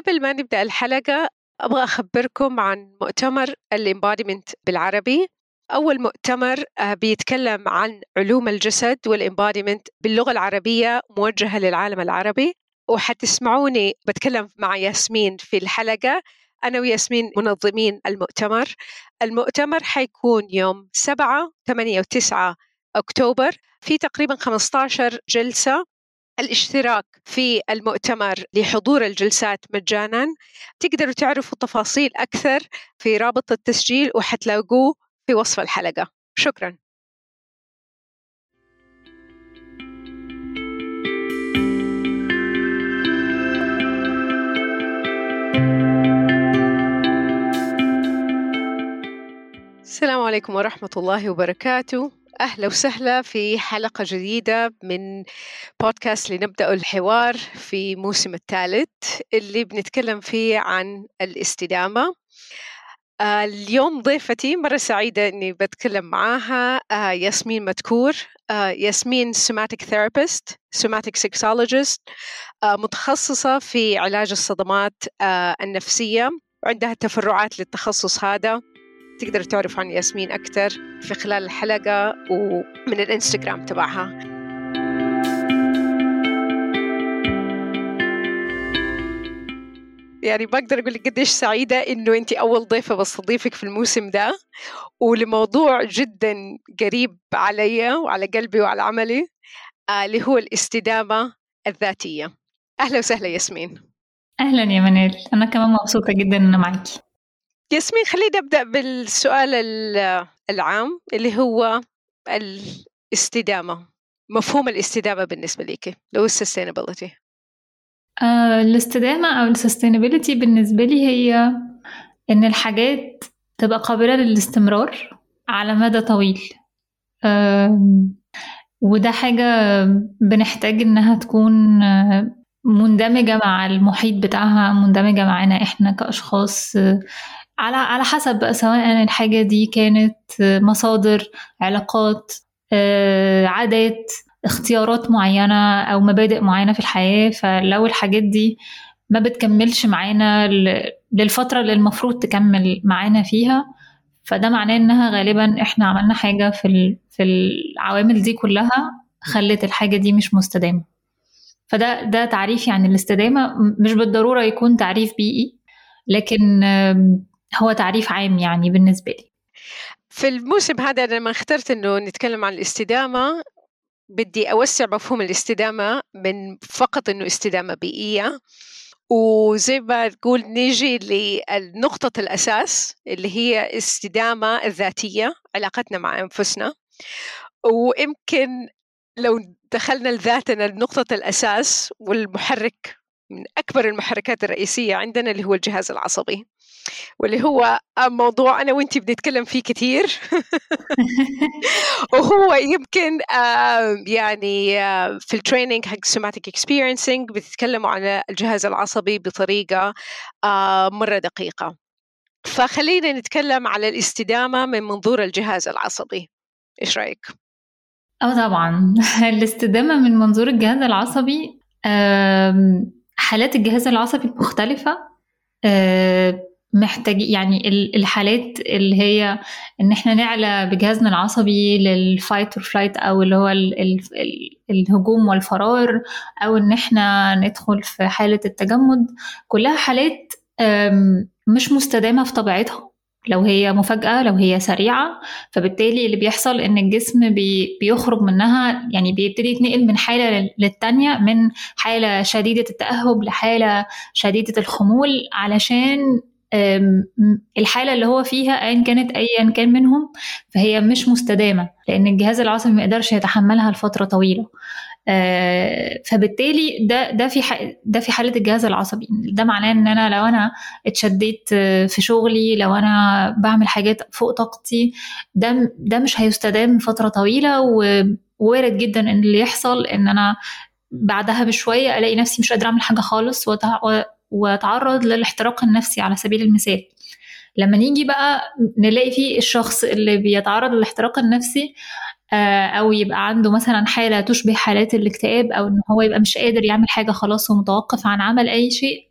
قبل ما نبدأ الحلقة أبغى أخبركم عن مؤتمر الإمبوديمنت بالعربي. أول مؤتمر بيتكلم عن علوم الجسد والإمبوديمنت باللغة العربية موجهة للعالم العربي، وحتسمعوني بتكلم مع ياسمين في الحلقة. أنا وياسمين منظمين المؤتمر. المؤتمر حيكون يوم 7، 8 و9 أكتوبر، في تقريباً 15 جلسة. الاشتراك في المؤتمر لحضور الجلسات مجاناً. تقدروا تعرفوا تفاصيل أكثر في رابط التسجيل وحتلاقوه في وصف الحلقة. شكراً. السلام عليكم ورحمة الله وبركاته. أهلا وسهلا في حلقة جديدة من بودكاست لنبدأ الحوار في موسم الثالث اللي بنتكلم فيه عن الاستدامة. اليوم ضيفتي مرة سعيدة أني بتكلم معاها، ياسمين مدكور. ياسمين Somatic Therapist، Somatic Sexologist، متخصصة في علاج الصدمات النفسية، وعندها تفرعات للتخصص هذا. تقدروا تعرفوا عن ياسمين أكثر في خلال الحلقة ومن الإنستغرام تبعها. يعني بقدر أقول لك قديش سعيدة إنه أنت أول ضيفة بستضيفك في الموسم ده، ولموضوع جدا قريب علي وعلى قلبي وعلى عملي، اللي هو الاستدامة الذاتية. أهلا وسهلا ياسمين. أهلا يا منال، أنا كمان مبسوطة جدا أنا معك. ياسمين، خلينا نبدأ بالسؤال العام اللي هو الاستدامة. مفهوم الاستدامة بالنسبة ليك لو sustainability. الاستدامة أو sustainability بالنسبة لي هي إن الحاجات تبقى قابلة للاستمرار على مدى طويل، وده حاجة بنحتاج إنها تكون مندمجة مع المحيط بتاعها، مندمجة معنا إحنا كأشخاص، على حسب بقى، سواء أنا الحاجة دي كانت مصادر، علاقات، عادات، اختيارات معينة أو مبادئ معينة في الحياة. فلو الحاجات دي ما بتكملش معنا للفترة اللي المفروض تكمل معنا فيها، فده معناه إنها غالبا إحنا عملنا حاجة في العوامل دي كلها خلت الحاجة دي مش مستدامة. فده تعريفي عن الاستدامة. مش بالضرورة يكون تعريف بيئي، لكن هو تعريف عام يعني بالنسبة لي. في الموسم هذا أنا لما اخترت أنه نتكلم عن الاستدامة، بدي أوسع مفهوم الاستدامة من فقط أنه استدامة بيئية، وزي ما تقول نيجي لنقطة الأساس اللي هي استدامة الذاتية، علاقتنا مع أنفسنا. ويمكن لو دخلنا لذاتنا لنقطة الأساس والمحرك، من أكبر المحركات الرئيسية عندنا اللي هو الجهاز العصبي، واللي هو موضوع أنا وإنتي بنتكلم فيه كتير وهو يمكن يعني في التريننج حق Somatic Experiencing بتتكلموا عن الجهاز العصبي بطريقة مرة دقيقة. فخلينا نتكلم على الاستدامة من منظور الجهاز العصبي، إيش رأيك؟ طبعا الاستدامة من منظور الجهاز العصبي، حالات الجهاز العصبي المختلفة محتاج، يعني الحالات اللي هي ان احنا نعلى بجهازنا العصبي للفايت والفلايت، او اللي هو الهجوم والفرار، او ان احنا ندخل في حالة التجمد، كلها حالات مش مستدامة في طبيعتها. لو هي مفاجأة، لو هي سريعة، فبالتالي اللي بيحصل إن الجسم بيخرج منها، يعني بيبتدي يتنقل من حالة للتانية، من حالة شديدة التأهب لحالة شديدة الخمول، علشان الحالة اللي هو فيها أين كانت أيا كان منهم فهي مش مستدامة، لأن الجهاز العصبي ما يقدرش يتحملها لفترة طويلة. فبالتالي ده في حالة الجهاز العصبي. ده معناه ان انا لو انا اتشديت في شغلي، لو انا بعمل حاجات فوق طاقتي، ده مش هيستدام فترة طويلة، ووارد جدا ان اللي يحصل ان انا بعدها بشوية الاقي نفسي مش قادرة اعمل حاجة خالص، واتعرض للاحتراق النفسي على سبيل المثال. لما نيجي بقى نلاقي فيه الشخص اللي بيتعرض للاحتراق النفسي، أو يبقى عنده مثلا حالة تشبه حالات الاكتئاب، أو إن هو يبقى مش قادر يعمل حاجة خلاص ومتوقف عن عمل أي شيء،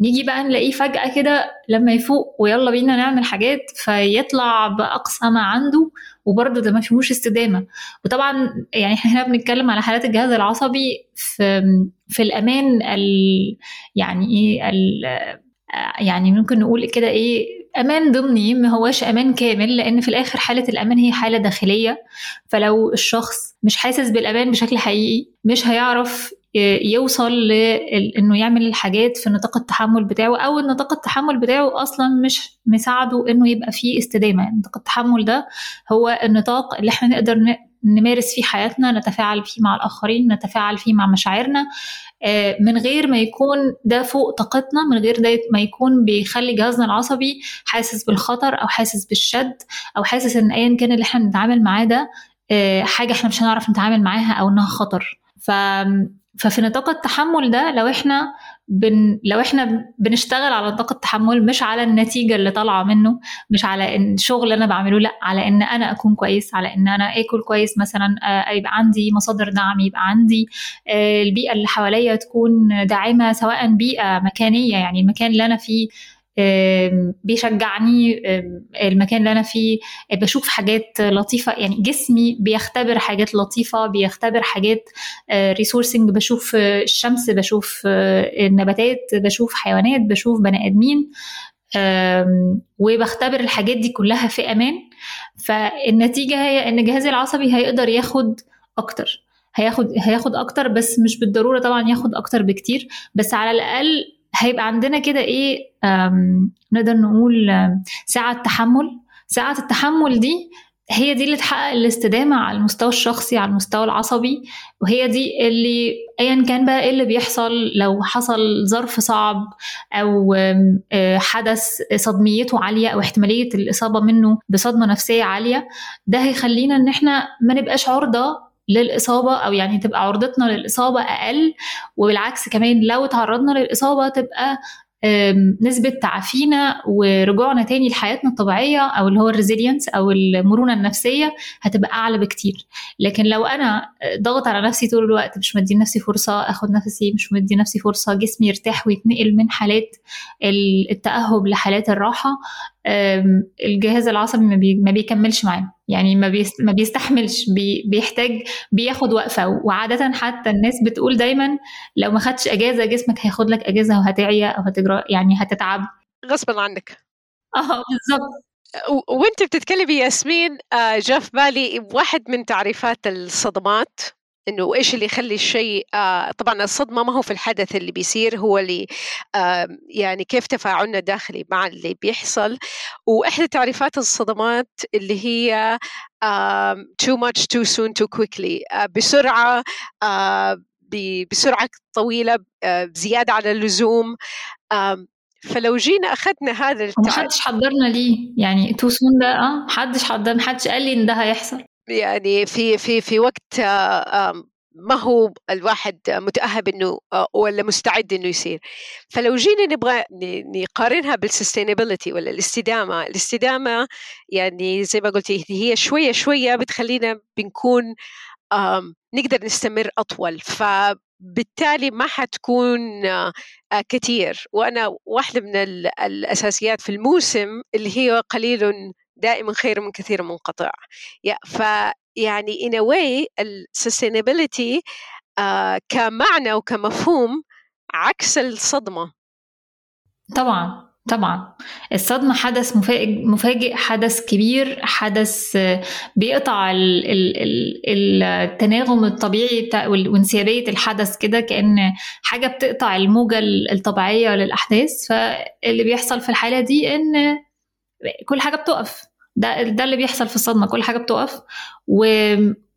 نيجي بقى نلاقيه فجأة كده لما يفوق ويلا بينا نعمل حاجات، فيطلع بأقصى ما عنده وبرضه ده ما فيهوش استدامة. وطبعا يعني احنا بنتكلم على حالات الجهاز العصبي في الأمان يعني ممكن نقول كده أمان ضمني، ما هواش أمان كامل، لأن في الآخر حالة الأمان هي حالة داخلية. فلو الشخص مش حاسس بالأمان بشكل حقيقي مش هيعرف يوصل لأنه يعمل الحاجات في نطاق التحمل بتاعه، أو نطاق التحمل بتاعه أصلا مش مساعده أنه يبقى فيه استدامة. نطاق التحمل ده هو النطاق اللي احنا نقدر نمارس فيه حياتنا، نتفاعل فيه مع الآخرين، نتفاعل فيه مع مشاعرنا، من غير ما يكون ده فوق طاقتنا، من غير ده ما يكون بيخلي جهازنا العصبي حاسس بالخطر أو حاسس بالشد أو حاسس أن أيا كان اللي احنا نتعامل معاه ده حاجة احنا مش هنعرف نتعامل معاها أو أنها خطر. ففي نطاق التحمل ده لو احنا بنشتغل على نطاق التحمل، مش على النتيجة اللي طالعة منه، مش على ان شغل انا بعمله، لا على ان انا اكون كويس، على ان انا اكل كويس مثلا، يبقى عندي مصادر دعم، يبقى عندي البيئة اللي حواليا تكون داعمة، سواء بيئة مكانية يعني المكان اللي انا فيه بيشجعني، المكان اللي أنا فيه بشوف حاجات لطيفة، يعني جسمي بيختبر حاجات لطيفة، بيختبر حاجات ريسورسنج، بشوف الشمس، بشوف النباتات، بشوف حيوانات، بشوف بني آدمين، وبختبر الحاجات دي كلها في أمان. فالنتيجة هي أن جهازي العصبي هيقدر ياخد أكتر، هياخد أكتر، بس مش بالضرورة طبعا ياخد أكتر بكتير، بس على الأقل هيبقى عندنا كده نقدر نقول ساعة تحمل. ساعة التحمل دي هي دي اللي تحقق الاستدامة على المستوى الشخصي، على المستوى العصبي، وهي دي اللي أيا كان بقى اللي بيحصل، لو حصل ظرف صعب أو حدث صدميته عالية أو احتمالية الإصابة منه بصدمة نفسية عالية، ده هيخلينا إن احنا ما نبقاش عرضة للإصابة، أو يعني تبقى عرضتنا للإصابة أقل، وبالعكس كمان لو تعرضنا للإصابة تبقى نسبة تعافينا ورجوعنا تاني لحياتنا الطبيعية أو اللي هو الريزيلينس أو المرونة النفسية هتبقى أعلى بكتير. لكن لو أنا ضغط على نفسي طول الوقت، مش مدي نفسي فرصة أخد نفسي، مش مدي نفسي فرصة جسمي يرتاح ويتنقل من حالات التأهب لحالات الراحة، الجهاز العصبي ما بيكملش معانا، يعني ما بيستحملش، بيحتاج بياخد وقفة. وعادة حتى الناس بتقول دايما لو ما خدتش أجازة جسمك هياخد لك أجازة وهتعيا أو يعني هتتعب غصبا عنك. بالظبط. وانت بتتكلمي ياسمين جاء في بالي واحد من تعريفات الصدمات، إنه إيش اللي يخلي الشيء، طبعا الصدمة ما هو في الحدث اللي بيصير، هو اللي يعني كيف تفاعلنا الداخلي مع اللي بيحصل. وإحدى تعريفات الصدمات اللي هي too much too soon too quickly، بسرعة، بسرعة طويلة، بزيادة على اللزوم. فلو جينا أخذنا هذا محدش حضرنا ليه، يعني too soon ده محدش حضرنا، محدش قال لي إن ده هيحصل، يعني في وقت ما هو الواحد متأهب إنه ولا مستعد إنه يصير. فلو جينا نبغى نقارنها بالسستينابيلتي ولا الاستدامة، يعني زي ما قلتي هي شوية شوية بتخلينا بنكون نقدر نستمر أطول، فبالتالي ما حتكون كتير. وأنا واحدة من الأساسيات في الموسم اللي هي قليل دائما خير من كثير منقطع. فيعني in a way sustainability كمعنى وكمفهوم عكس الصدمة. طبعا الصدمة حدث مفاجئ، حدث كبير، حدث بيقطع التناغم الطبيعي وانسيابية الحدث كده، كأن حاجة بتقطع الموجة الطبيعية للأحداث. فاللي بيحصل في الحالة دي إن كل حاجة بتقف، ده اللي بيحصل في الصدمة، كل حاجة بتقف،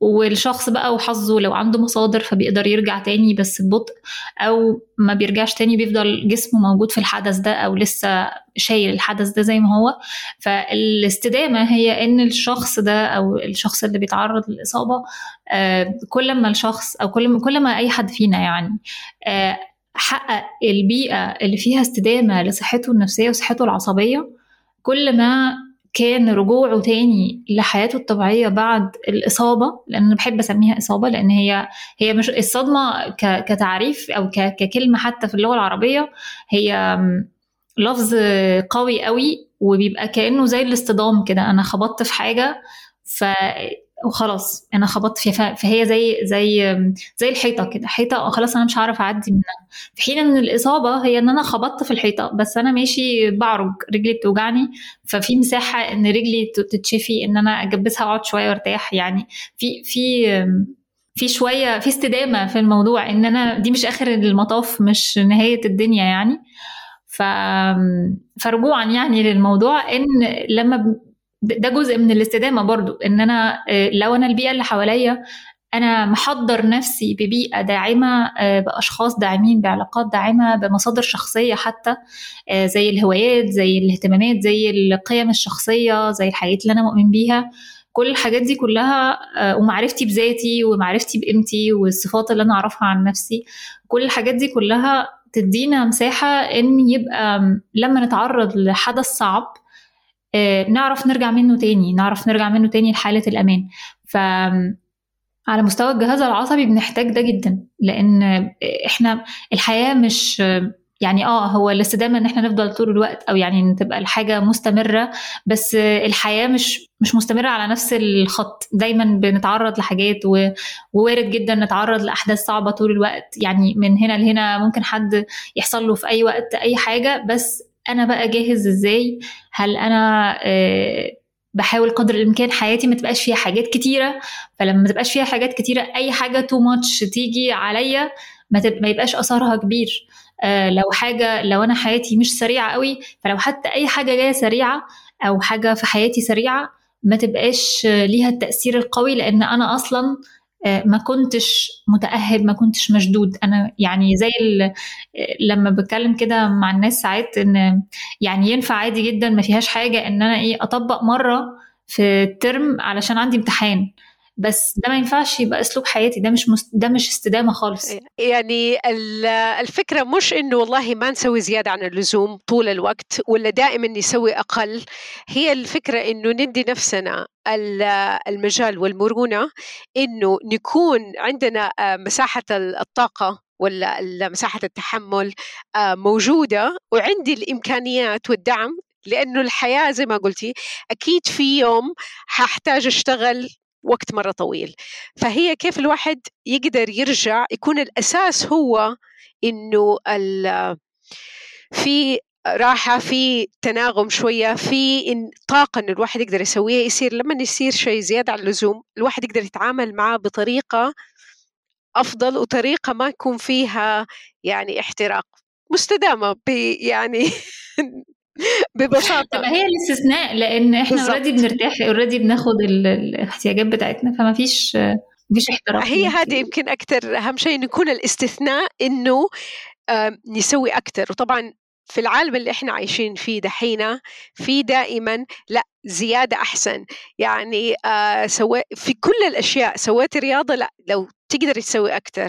والشخص بقى وحظه لو عنده مصادر فبيقدر يرجع تاني بس ببطء، أو ما بيرجعش تاني بيفضل جسمه موجود في الحدث ده أو لسه شايل الحدث ده زي ما هو. فالاستدامة هي إن الشخص ده أو الشخص اللي بيتعرض للإصابة كلما الشخص أو كلما أي حد فينا يعني حقق البيئة اللي فيها استدامة لصحته النفسية وصحته العصبية، كل ما كان رجوعه تاني لحياته الطبيعية بعد الإصابة، لأن بحب أسميها إصابة لأن هي مش الصدمة كتعريف أو ككلمة حتى في اللغة العربية، هي لفظ قوي قوي وبيبقى كأنه زي الاصطدام كده، أنا خبطت في حاجة وخلاص أنا خبطت فيها، فهي زي الحيطة كده، حيطة خلاص أنا مش عارف أعدي منها، في حين أن الإصابة هي أن أنا خبطت في الحيطة بس أنا ماشي بعرج، رجلي بتوجعني ففي مساحة أن رجلي تتشفي، أن أنا أجبسها وأقعد شوية وارتاح، يعني في شوية في استدامة في الموضوع، أن أنا دي مش آخر المطاف، مش نهاية الدنيا يعني. فرجوعا يعني للموضوع، أن لما ده جزء من الاستدامة برضو، ان انا لو انا البيئة اللي حواليا انا محضر نفسي ببيئة داعمة، باشخاص داعمين، بعلاقات داعمة، بمصادر شخصية حتى زي الهوايات، زي الاهتمامات، زي القيم الشخصية، زي الحاجات اللي انا مؤمن بيها، كل الحاجات دي كلها، ومعرفتي بذاتي ومعرفتي بقيمتي والصفات اللي انا اعرفها عن نفسي، كل الحاجات دي كلها تدينا مساحة ان يبقى لما نتعرض لحدث صعب نعرف نرجع منه تاني لحالة الأمان. فعلى مستوى الجهاز العصبي بنحتاج ده جدا، لأن إحنا الحياة مش يعني هو الاستدامة ان احنا نفضل طول الوقت او يعني تبقى الحاجة مستمرة، بس الحياة مش مستمرة على نفس الخط، دايما بنتعرض لحاجات ووارد جدا نتعرض لأحداث صعبة طول الوقت، يعني من هنا لهنا ممكن حد يحصل له في اي وقت اي حاجة، بس أنا بقى جاهز إزاي؟ هل أنا بحاول قدر الإمكان حياتي ما تبقاش فيها حاجات كتيرة، فلما ما تبقاش فيها حاجات كتيرة أي حاجة تو ماتش تيجي عليا ما يبقاش أثرها كبير، لو أنا حياتي مش سريعة قوي، فلو حتى أي حاجة جاية سريعة أو حاجة في حياتي سريعة ما تبقاش ليها التأثير القوي، لأن أنا أصلاً ما كنتش متأهب، ما كنتش مشدود. أنا يعني زي لما بتكلم كده مع الناس ساعات إن يعني ينفع عادي جدا ما فيهاش حاجة إن أنا أطبق مرة في الترم علشان عندي امتحان، بس ده ما ينفعش يبقى أسلوب حياتي، ده مش استدامة خالص. يعني الفكرة مش إنه والله ما نسوي زيادة عن اللزوم طول الوقت ولا دائما نسوي أقل، هي الفكرة إنه ندي نفسنا المجال والمرونة إنه نكون عندنا مساحة الطاقة ولا مساحة التحمل موجودة، وعندي الإمكانيات والدعم، لأنه الحياة زي ما قلتي أكيد في يوم هحتاج أشتغل وقت مرة طويل. فهي كيف الواحد يقدر يرجع، يكون الأساس هو إنه في راحة، في تناغم شوية، في طاقة إن الواحد يقدر يسويها، يصير لما يصير شيء زيادة عن اللزوم الواحد يقدر يتعامل معه بطريقة أفضل، وطريقة ما يكون فيها يعني احتراق، مستدامة يعني ببساطة. هي الاستثناء، لأن إحنا أوريدي بنرتاح، أوريدي بناخد الاحتياجات بتاعتنا، فما فيش احتراق. هي هذه يمكن أكتر أهم شيء، نكون الاستثناء إنه نسوي أكتر. وطبعا في العالم اللي إحنا عايشين فيه دحينة، في دائما لا زيادة أحسن، يعني في كل الأشياء، سويت رياضة لا لو تقدر تسوي أكتر،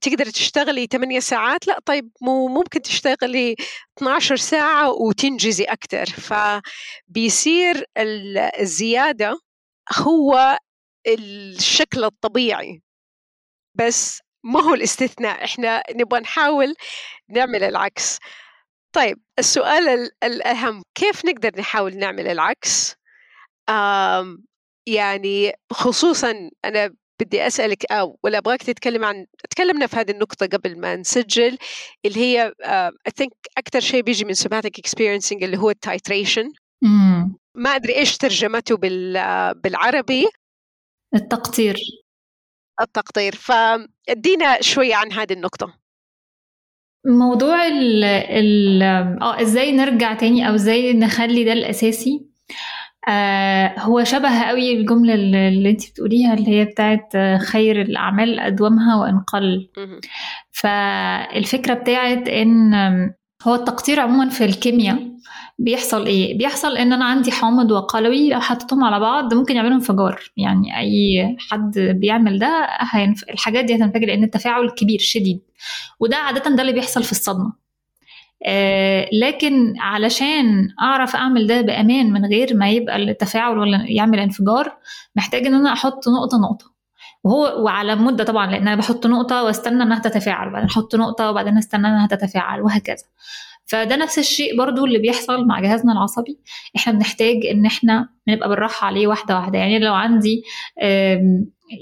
تقدر تشتغلي 8 ساعات لا طيب ممكن تشتغلي 12 ساعة وتنجزي أكتر. فبيصير الزيادة هو الشكل الطبيعي بس ما هو الاستثناء، إحنا نبغى نحاول نعمل العكس. طيب السؤال الأهم، كيف نقدر نحاول نعمل العكس؟ يعني خصوصاً أنا بدي أسألك ولا أبغاك تتكلم عن، تكلمنا في هذه النقطة قبل ما نسجل، اللي هي I think أكتر شيء بيجي من Somatic Experiencing اللي هو التايتريشن، ما أدري إيش ترجمته بالعربي، التقطير. فأدينا شوية عن هذه النقطة، موضوع ازاي نرجع تاني او ازاي نخلي ده الاساسي. هو شبه قوي الجملة اللي انت بتقوليها اللي هي بتاعت خير الاعمال ادومها وان قل. فالفكرة بتاعت ان هو التقطير عموما في الكيمياء بيحصل ايه؟ بيحصل ان انا عندي حامض وقلوي لو حطيتهم على بعض ممكن يعملوا انفجار، يعني اي حد بيعمل ده الحاجات دي هتنفجر لان التفاعل كبير شديد، وده عادة ده اللي بيحصل في الصدمة. لكن علشان أعرف أعمل ده بأمان من غير ما يبقى التفاعل ولا يعمل انفجار، محتاج أن أنا أحط نقطة وهو وعلى مدة طبعا، لأن أنا بحط نقطة واستنى أنها تتفاعل، بعدين أحط نقطة وبعدين استنى أنها تتفاعل وهكذا. فده نفس الشيء برضو اللي بيحصل مع جهازنا العصبي، احنا بنحتاج ان احنا نبقى بالراحة عليه واحدة واحدة. يعني لو عندي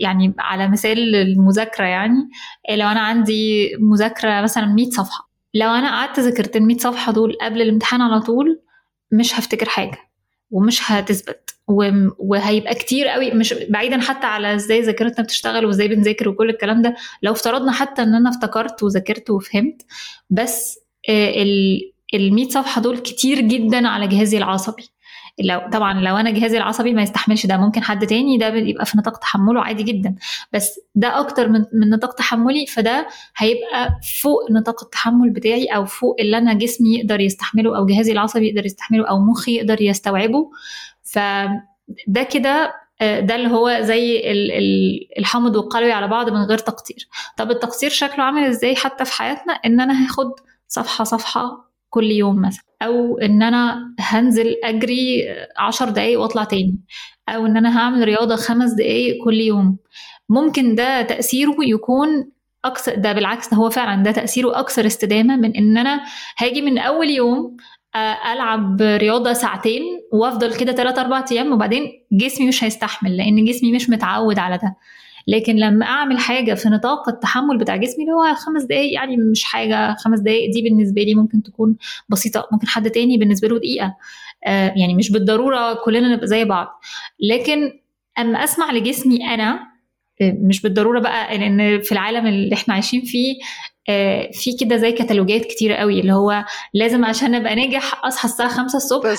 يعني على مثال المذاكرة، يعني لو انا عندي مذاكرة مثلا 100 صفحة، لو انا قعدت ذاكرت ال 100 صفحة دول قبل الامتحان على طول مش هفتكر حاجة ومش هتثبت، وهيبقى كتير قوي، مش بعيدا حتى على ازاي ذاكرتنا بتشتغل وازاي بنذاكر وكل الكلام ده. لو افترضنا حتى ان انا افتكرت وذاكرت وفهمت، بس المية صفحة دول كتير جدا على جهازي العصبي. لو طبعا لو أنا جهازي العصبي ما يستحملش ده، ممكن حد تاني ده بيبقى في نطاق تحمله عادي جدا، بس ده أكتر من نطاق تحملي، فده هيبقى فوق نطاق التحمل بتاعي، أو فوق اللي أنا جسمي يقدر يستحمله، أو جهازي العصبي يقدر يستحمله، أو مخي يقدر يستوعبه. فده كده ده اللي هو زي الحمض والقلوي على بعض من غير تقطير. طب التقطير شكله عامل إزاي حتى في حياتنا؟ إن أنا هاخد صفحة صفحة كل يوم مثلا، أو إن أنا هنزل أجري 10 دقايق وأطلع تاني، أو إن أنا هعمل رياضة 5 دقايق كل يوم. ممكن ده تأثيره يكون أكثر، ده بالعكس هو فعلا ده تأثيره أكثر استدامة من إن أنا هاجي من أول يوم ألعب رياضة 2 ساعة وأفضل كده 3-4 أيام وبعدين جسمي مش هيستحمل، لأن جسمي مش متعود على ده. لكن لما أعمل حاجة في نطاق التحمل بتاع جسمي اللي هو 5 دقايق، يعني مش حاجة، 5 دقايق دي بالنسبة لي ممكن تكون بسيطة، ممكن حد تاني بالنسبة له دقيقة، يعني مش بالضرورة كلنا نبقى زي بعض. لكن أما أسمع لجسمي أنا، مش بالضرورة بقى، لأن في العالم اللي احنا عايشين فيه في كده زي كتالوجات كتير قوي، اللي هو لازم عشان أبقى ناجح أصحى الساعة 5 الصبح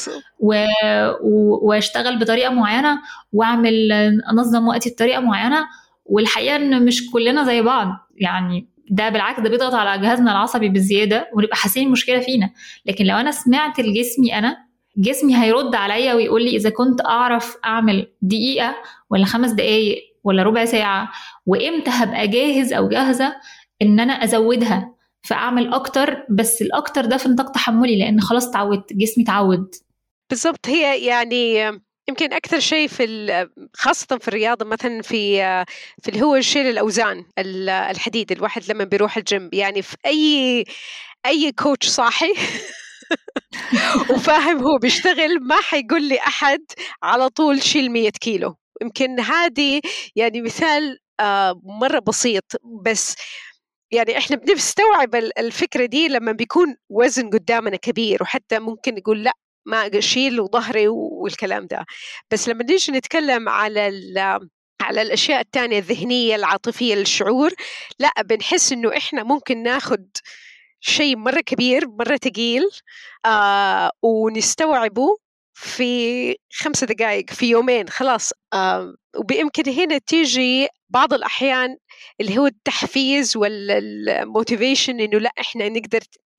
واشتغل بطريقة معينة وأعمل أنظم وقتي بطريقة معينة. والحقيقة إن مش كلنا زي بعض، يعني ده بالعكس ده بيضغط على جهازنا العصبي بالزيادة ونبقى حاسين مشكلة فينا. لكن لو أنا سمعت لجسمي أنا، جسمي هيرد عليا ويقول لي إذا كنت أعرف أعمل دقيقة ولا 5 دقايق ولا 1/4 ساعة، وإمتى هبقى جاهز أو جاهزة إن أنا أزودها، فأعمل أكتر، بس الأكتر ده في نطاق تحملي، لأن خلاص تعودت، جسمي تعود. بالضبط. هي يعني يمكن أكثر شيء خاصة في الرياضة، مثلا في اللي هو شيل الأوزان الحديد، الواحد لما بيروح الجيم، يعني في أي كوتش صاحي وفاهم هو بيشتغل ما حيقول لي أحد على طول شيل 100 كيلو. يمكن هذه يعني مثال مرة بسيط، بس يعني إحنا بنستوعب الفكرة دي لما بيكون وزن قدامنا كبير، وحتى ممكن نقول لأ ما أشيل وظهري والكلام ده. بس لما نيجي نتكلم على الأشياء التانية، الذهنية، العاطفية، الشعور، لا بنحس إنه إحنا ممكن ناخد شيء مرة كبير مرة تقيل ونستوعبه في 5 دقائق، في يومين، خلاص. وبإمكان هنا تيجي بعض الأحيان اللي هو التحفيز والموتيفيشن، إنه لا إحنا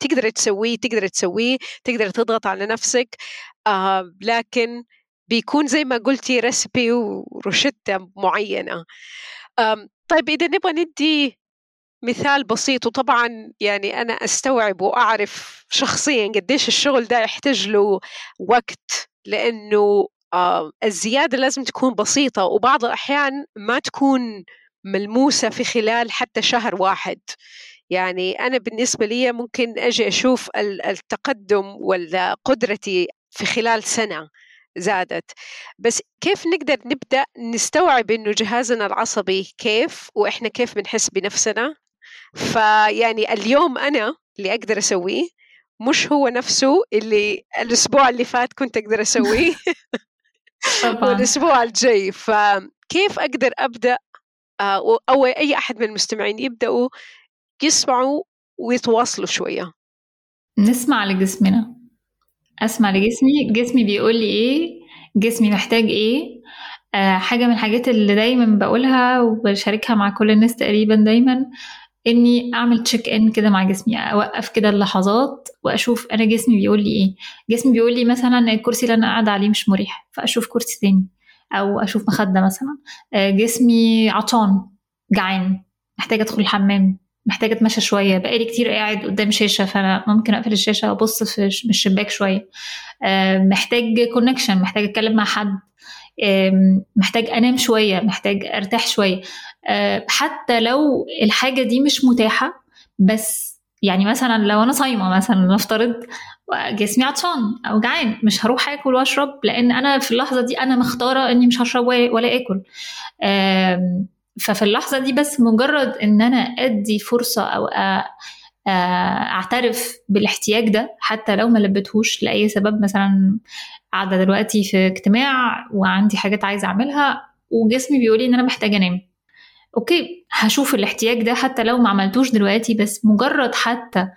تقدر تسويه، تقدر تضغط على نفسك. لكن بيكون زي ما قلتي ريسبي ورشدة معينة. طيب إذا نبغى ندي مثال بسيط، وطبعا يعني أنا أستوعب وأعرف شخصيا قديش الشغل ده يحتاج له وقت، لأنه الزيادة لازم تكون بسيطة، وبعض الأحيان ما تكون ملموسة في خلال حتى شهر واحد. يعني أنا بالنسبة لي ممكن أجي أشوف التقدم ولا قدرتي في خلال سنة زادت. بس كيف نقدر نبدأ نستوعب إنه جهازنا العصبي كيف، وإحنا كيف بنحس بنفسنا؟ فيعني اليوم أنا اللي أقدر أسويه مش هو نفسه اللي الأسبوع اللي فات كنت أقدر أسويه والأسبوع الجاي. فكيف أقدر أبدأ، أو أي أحد من المستمعين يبدأوا يسمعوا ويتواصلوا شوية؟ نسمع لجسمنا، أسمع لجسمي، جسمي بيقول لي إيه، جسمي محتاج إيه. حاجة من الحاجات اللي دايما بقولها وبشاركها مع كل الناس تقريبا دايما، إني أعمل تشيك إن كده مع جسمي، أوقف كده اللحظات وأشوف أنا جسمي بيقول لي إيه. جسمي بيقول لي مثلا الكرسي اللي أنا قاعد عليه مش مريح، فأشوف كرسي تاني، أو أشوف مخدة مثلا. جسمي عطشان، جعان، محتاج أدخل الحمام، محتاجة أتمشى شوية، بقالي كتير قاعد قدام شاشة فأنا ممكن أقفل الشاشة وأبص في الشباك شوية، محتاج كونكشن، محتاج أتكلم مع حد، محتاج أنام شوية، محتاج أرتاح شوية، حتى لو الحاجة دي مش متاحة. بس يعني مثلا لو أنا صايمة مثلا نفترض جسمي عطشان أو جعان، مش هروح أكل وأشرب لأن أنا في اللحظة دي أنا مختارة أني مش هشرب ولا أكل. ففي اللحظة دي بس مجرد أن أنا أدي فرصة أو أعترف بالاحتياج ده حتى لو ما لبتهوش لأي سبب، مثلا قاعدة دلوقتي في اجتماع وعندي حاجات عايزة أعملها وجسمي بيقولي أن أنا محتاجة أنام، أوكي هشوف الاحتياج ده حتى لو ما عملتوش دلوقتي، بس مجرد حتى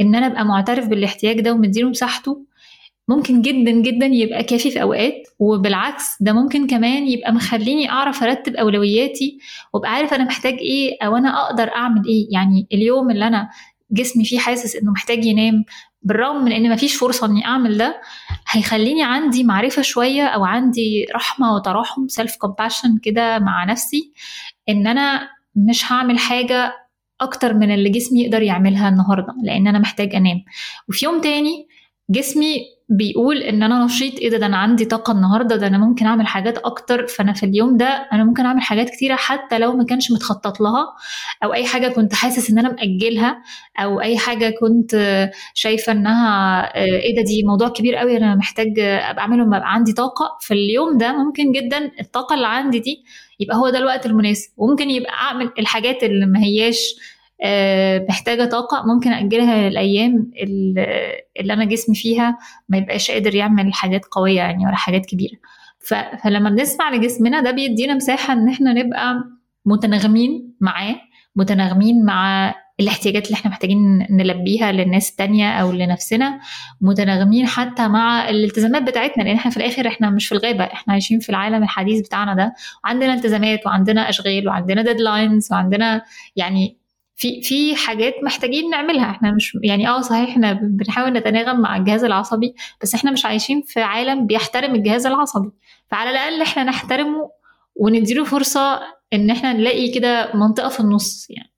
أن أنا أبقى معترف بالاحتياج ده ومديله مساحته ممكن جدا جدا يبقى كافي في أوقات، وبالعكس ده ممكن كمان يبقى مخليني أعرف أرتب أولوياتي وأبقى عارف أنا محتاج إيه أو أنا أقدر أعمل إيه. يعني اليوم اللي أنا جسمي فيه حاسس إنه محتاج ينام بالرغم من إن مفيش فرصة إني أعمل ده، هيخليني عندي معرفة شوية أو عندي رحمة وتراحم self compassion كده مع نفسي إن أنا مش هعمل حاجة أكتر من اللي جسمي يقدر يعملها النهاردة لأن أنا محتاج أنام. وفي يوم تاني جسمي بيقول ان انا نشيط، ايه ده انا عندي طاقه النهارده، ده انا ممكن اعمل حاجات اكتر، فانا في اليوم ده انا ممكن اعمل حاجات كتيره حتى لو ما كانش متخطط لها، او اي حاجه كنت حاسس ان انا ماجلها، او اي حاجه كنت شايفه انها ايه ده دي موضوع كبير قوي انا محتاج ابقى اعمله لما ابقى عندي طاقه. في اليوم ده ممكن جدا الطاقه اللي عندي دي يبقى هو ده الوقت المناسب، وممكن يبقى اعمل الحاجات اللي ما هياش محتاجة طاقة ممكن أجلها للأيام اللي أنا جسمي فيها ما يبقاش قادر يعمل حاجات قوية يعني ولا حاجات كبيرة. فلما بنسمع لجسمنا ده بيدينا مساحة إن إحنا نبقى متناغمين معاه، متناغمين مع الاحتياجات اللي إحنا محتاجين نلبيها للناس التانية أو لنفسنا، متناغمين حتى مع الالتزامات بتاعتنا، لأن إحنا في الآخر إحنا مش في الغابة، إحنا عايشين في العالم الحديث بتاعنا ده، وعندنا التزامات وعندنا أشغال وعندنا ديدلاينز وعندنا يعني في حاجات محتاجين نعملها. احنا مش يعني صحيح احنا بنحاول نتناغم مع الجهاز العصبي، بس احنا مش عايشين في عالم بيحترم الجهاز العصبي، فعلى الاقل احنا نحترمه ونديله فرصة ان احنا نلاقي كده منطقة في النص. يعني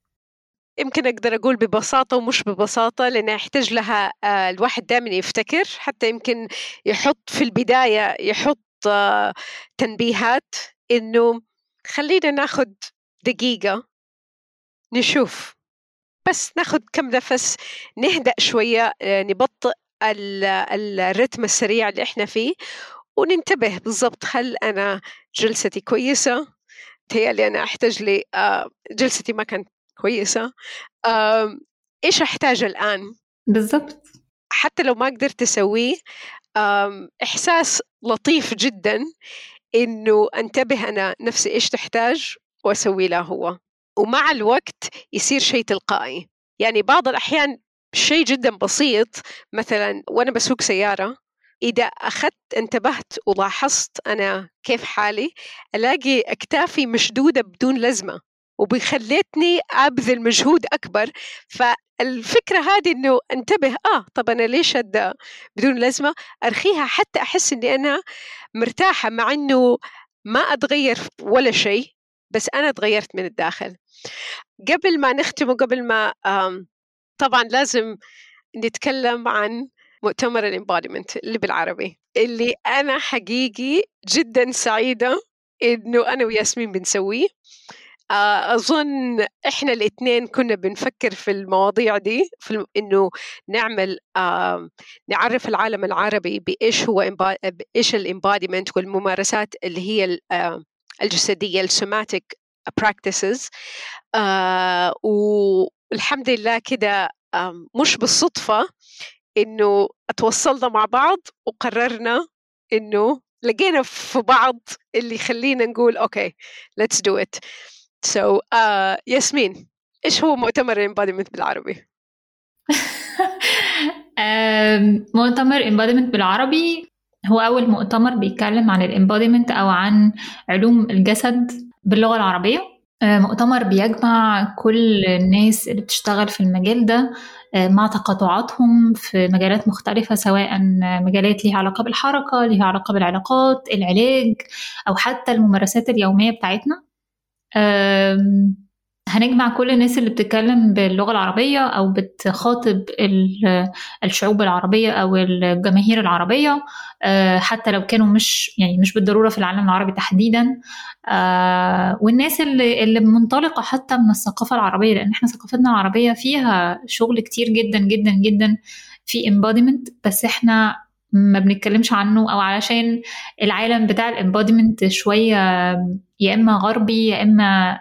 يمكن أقدر أقول ببساطة ومش ببساطة لأنها يحتاج لها الواحد دائما يفتكر، حتى يمكن يحط في البداية يحط تنبيهات إنه خلينا ناخد دقيقة نشوف، بس ناخد كم نفس، نهدأ شوية، نبطئ الرتم السريع اللي احنا فيه وننتبه بالضبط. هل أنا جلستي كويسة؟ تهيألي أنا أحتاج لي جلستي ما كانت كويسة، إيش أحتاج الآن بالضبط؟ حتى لو ما قدرت أسويه، إحساس لطيف جدا إنه أنتبه أنا نفسي إيش تحتاج وأسوي له هو، ومع الوقت يصير شيء تلقائي. يعني بعض الأحيان شيء جدا بسيط، مثلا وأنا بسوق سيارة إذا أخذت انتبهت ولاحظت أنا كيف حالي، ألاقي أكتافي مشدودة بدون لزمة وبيخلتني أبذل مجهود أكبر. فالفكرة هذه إنه انتبه طب أنا ليش شدة بدون لزمة، أرخيها حتى أحس إني أنا مرتاحة مع إنه ما أتغير ولا شيء، بس أنا تغيرت من الداخل. قبل ما نختم وقبل ما طبعا لازم نتكلم عن مؤتمر الامبوديمنت اللي بالعربي، اللي أنا حقيقي جدا سعيدة إنه أنا وياسمين بنسويه. أظن إحنا الاثنين كنا بنفكر في المواضيع دي، في إنه نعمل نعرف العالم العربي بإيش هو إيش الامبوديمنت والممارسات اللي هي الجسدية السوماتيك براكتسز. والحمد لله كده مش بالصدفة إنه اتوصلنا مع بعض وقررنا إنه لقينا في بعض اللي خلينا نقول أوكي let's do it. so ياسمين إيش هو مؤتمر الامبوديمنت بالعربي؟ مؤتمر الامبوديمنت بالعربي هو أول مؤتمر بيتكلم عن الامبوديمنت أو عن علوم الجسد باللغة العربية. مؤتمر بيجمع كل الناس اللي بتشتغل في المجال ده مع تقاطعاتهم في مجالات مختلفة، سواء مجالات ليها علاقة بالحركة، ليها علاقة بالعلاقات، العلاج، أو حتى الممارسات اليومية بتاعتنا. هنجمع كل الناس اللي بتتكلم باللغة العربية أو بتخاطب الشعوب العربية أو الجماهير العربية، حتى لو كانوا مش بالضرورة في العالم العربي تحديدا، والناس اللي منطلقة حتى من الثقافة العربية، لأن احنا ثقافتنا العربية فيها شغل كتير جدا جدا جدا في embodiment، بس احنا ما بنتكلمش عنه، أو علشان العالم بتاع الembodiment شوية يا إما غربي يا إما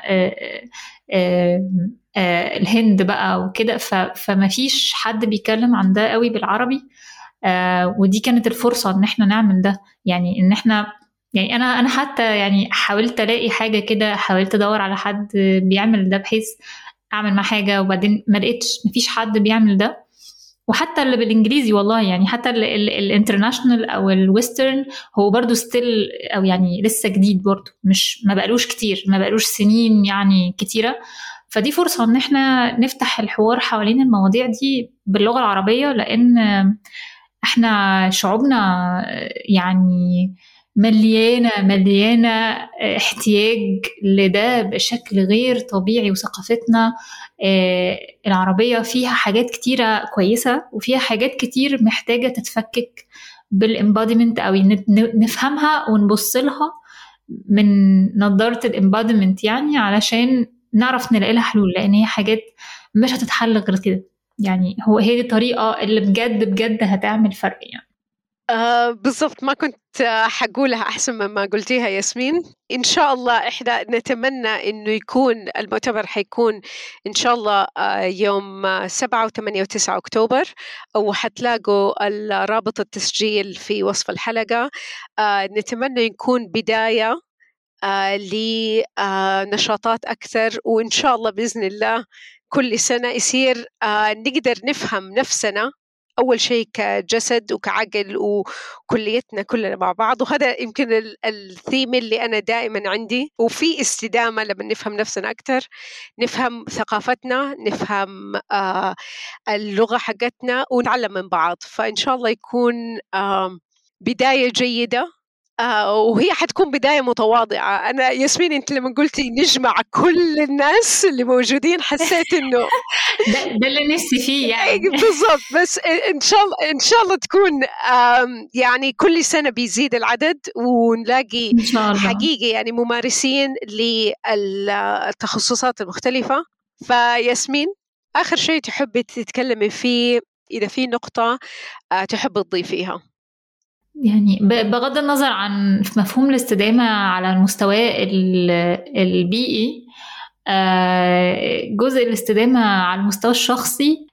الهند بقى وكده، فما فيش حد بيكلم عن ده قوي بالعربي. ودي كانت الفرصة ان احنا نعمل ده، يعني ان احنا يعني انا حتى يعني حاولت الاقي حاجة كده، حاولت ادور على حد بيعمل ده بحيث اعمل مع حاجة، وبعدين ما لقيتش، ما فيش حد بيعمل ده. وحتى اللي بالانجليزي والله يعني حتى الانترناشنال او الويسترن هو برضو ستيل، او يعني لسه جديد برضو، مش ما بقالوش كتير، ما بقالوش سنين يعني كتيرة. فدي فرصة ان احنا نفتح الحوار حوالين المواضيع دي باللغة العربية، لان احنا شعوبنا يعني مليانة احتياج لده بشكل غير طبيعي، وثقافتنا العربية فيها حاجات كتيرة كويسة وفيها حاجات كتير محتاجة تتفكك بالإمبادمنت، أو نفهمها ونبصلها من نظارة الإمبادمنت يعني، علشان نعرف نلاقي لها حلول، لأن هي حاجات مش هتتحل غير كده يعني. هي دي الطريقة اللي بجد بجد هتعمل فرق يعني. بالضبط، ما كنت حقولها أحسن مما قلتيها ياسمين. إن شاء الله إحنا نتمنى إنه يكون المؤتمر، حيكون إن شاء الله يوم 7 و8 و9 أكتوبر، وحتلاقوا الرابط التسجيل في وصف الحلقة. نتمنى يكون بداية لنشاطات أكثر، وإن شاء الله بإذن الله كل سنة يصير نقدر نفهم نفسنا أول شيء كجسد وكعقل وكليتنا كلنا مع بعض. وهذا يمكن الثيم اللي أنا دائما عندي، وفي استدامة لما نفهم نفسنا أكثر، نفهم ثقافتنا، نفهم اللغة حقتنا، ونعلم من بعض. فإن شاء الله يكون بداية جيدة، وهي حتكون بداية متواضعة. أنا ياسمين أنت لما قلتي نجمع كل الناس اللي موجودين حسيت إنه ده اللي نفسي فيه يعني. بالضبط، بس إن شاء الله تكون يعني كل سنة بيزيد العدد، ونلاقي حقيقي يعني ممارسين للتخصصات المختلفة. فياسمين آخر شيء تحبي تتكلمي فيه، إذا في نقطة تحبي تضيفيها يعني، بغض النظر عن مفهوم الاستدامة على المستوى البيئي، جزء الاستدامة على المستوى الشخصي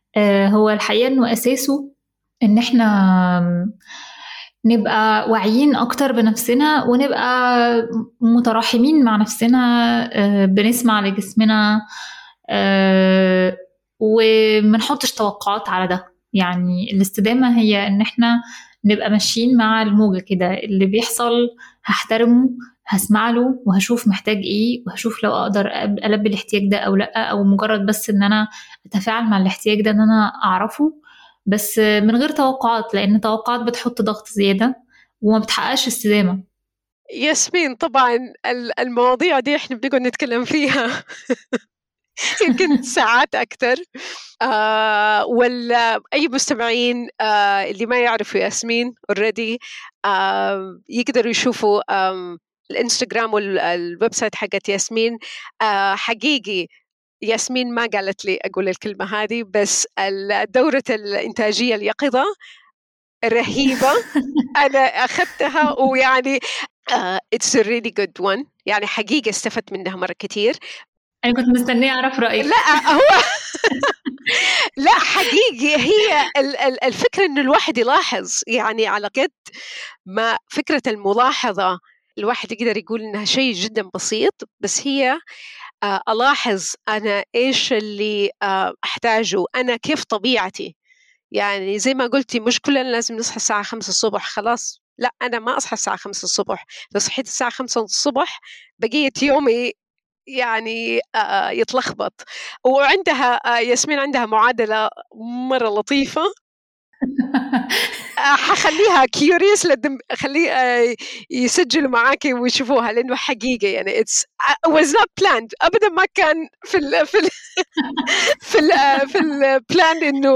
هو الحقيقة إنه أساسه إن إحنا نبقى واعيين أكتر بنفسنا، ونبقى متراحمين مع نفسنا، بنسمع لجسمنا، ومنحطش توقعات على ده. يعني الاستدامة هي إن إحنا نبقى ماشيين مع الموجة كده، اللي بيحصل هحترمه، هسمع له، وهشوف محتاج ايه، وهشوف لو اقدر ألبي الاحتياج ده او لا، او مجرد بس ان انا اتفاعل مع الاحتياج ده، ان انا اعرفه، بس من غير توقعات، لان التوقعات بتحط ضغط زيادة وما بتحققش استدامة. ياسمين طبعا المواضيع دي احنا بنقعد نتكلم فيها يمكن ساعات أكتر، ولا أي مستمعين اللي ما يعرفوا ياسمين already يقدروا يشوفوا الانستغرام والويب سايت حقت ياسمين. حقيقي ياسمين ما قالت لي أقول الكلمة هذه، بس الدورة الإنتاجية اليقظة رهيبة أنا أخذتها، ويعني it's a really good one، يعني حقيقة استفدت منها مرة كتير. أنا كنت مستنية أعرف رأيك. لا هو لا حقيقي هي الفكرة إنه الواحد يلاحظ، يعني على قد ما فكرة الملاحظة الواحد يقدر يقول إنها شيء جدا بسيط، بس هي ألاحظ أنا إيش اللي أحتاجه، أنا كيف طبيعتي. يعني زي ما قلتي مش كلنا لازم نصحى الساعة 5 الصبح خلاص، لا أنا ما أصحى الساعة 5 الصبح، لو صحيت الساعة 5 الصبح بقية يومي يعني يتلخبط. وعندها ياسمين عندها معادلة مرة لطيفة حخليها كيوريوس خليه يسجل معاكي ويشوفوها لأنه حقيقة يعني it was not planned أبدا ما كان في البلان إنه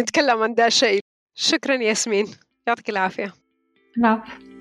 نتكلم عن ده شيء. شكرا ياسمين، يعطيك العافية.